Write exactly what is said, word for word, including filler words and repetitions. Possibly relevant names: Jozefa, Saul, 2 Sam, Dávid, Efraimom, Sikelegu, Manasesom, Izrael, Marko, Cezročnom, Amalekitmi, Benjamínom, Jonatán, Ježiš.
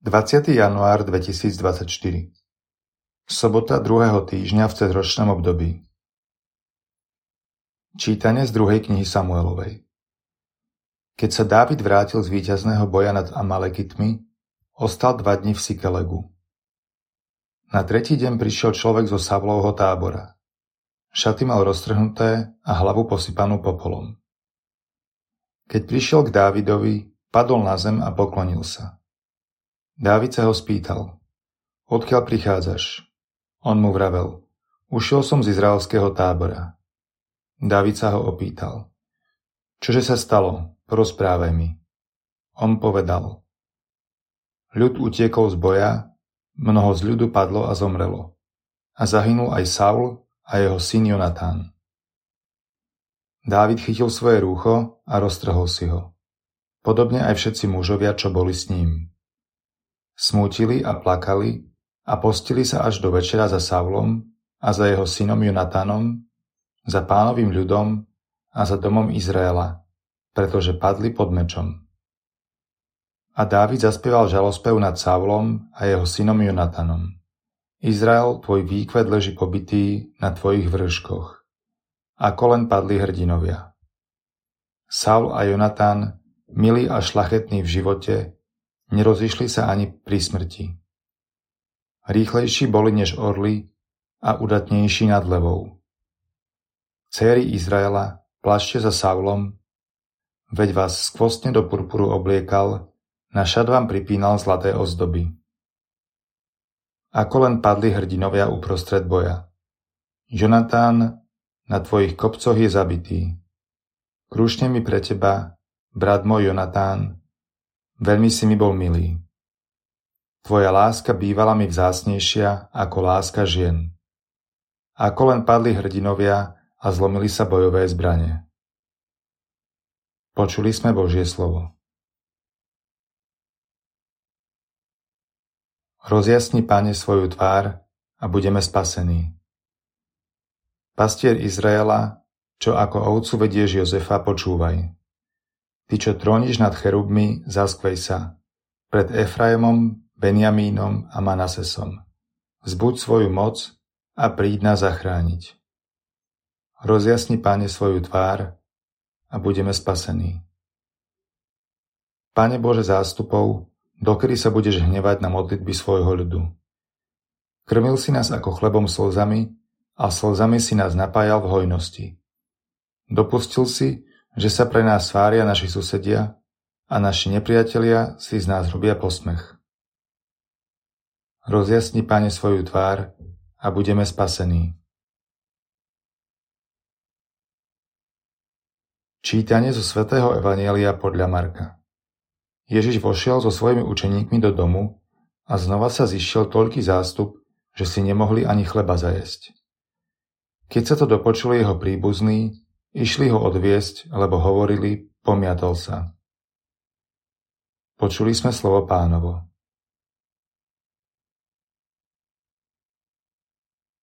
dvadsiateho januára dvetisícdvadsaťštyri. Sobota druhého týždňa v cezročnom období. Čítanie z druhej knihy Samuelovej. Keď sa Dávid vrátil z víťazného boja nad Amalekitmi, ostal dva dni v Sikelegu. Na tretí deň prišiel človek zo Saulovho tábora. Šaty mal roztrhnuté a hlavu posypanú popolom. Keď prišiel k Dávidovi, padol na zem a poklonil sa. Dávid sa ho spýtal: odkiaľ prichádzaš? On mu vravel: ušiel som z izraelského tábora. Dávid sa ho opýtal: čože sa stalo? Porozprávaj mi. On povedal: ľud utiekol z boja, mnoho z ľudu padlo a zomrelo. A zahynul aj Saul a jeho syn Jonatán. Dávid chytil svoje rúcho a roztrhol si ho. Podobne aj všetci mužovia, čo boli s ním. Smútili a plakali a postili sa až do večera za Saulom a za jeho synom Jonatánom, za pánovým ľudom a za domom Izraela, pretože padli pod mečom. A Dávid zaspieval žalospev nad Saulom a jeho synom Jonatánom: Izrael, tvoj výkvet leží pobitý na tvojich vrškoch. Ako len padli hrdinovia. Saul a Jonatán, milí a šlachetní v živote, nerozišli sa ani pri smrti. Rýchlejší boli než orly a udatnejší nad levou. Céry Izraela, plašte za Saulom, veď vás skvostne do purpuru obliekal, na šat vám pripínal zlaté ozdoby. Ako len padli hrdinovia uprostred boja. Jonatán, na tvojich kopcoch je zabitý. Krušne mi pre teba, brat môj Jonatán, veľmi si mi bol milý. Tvoja láska bývala mi vzácnejšia ako láska žien. Ako len padli hrdinovia a zlomili sa bojové zbrane. Počuli sme Božie slovo. Rozjasni, Pane, svoju tvár a budeme spasení. Pastier Izraela, čo ako ovcu vedieš Jozefa, počúvaj. Ty, čo tróniš nad cherubmi, zaskvej sa pred Efraimom, Benjamínom a Manasesom. Vzbuď svoju moc a príď nás zachrániť. Rozjasni, Pane, svoju tvár a budeme spasení. Pane Bože zástupov, dokedy sa budeš hnevať na modlitby svojho ľudu? Krmil si nás ako chlebom slzami a slzami si nás napájal v hojnosti. Dopustil si, že sa pre nás svária naši susedia a naši nepriatelia si z nás robia posmech. Rozjasni, Pane, svoju tvár a budeme spasení. Čítanie zo svätého evanjelia podľa Marka. Ježiš vošiel so svojimi učeníkmi do domu a znova sa zišiel toľký zástup, že si nemohli ani chleba zajesť. Keď sa to dopočuli jeho príbuzní, išli ho odviesť, lebo hovorili: pomiatal sa. Počuli sme slovo Pánovo.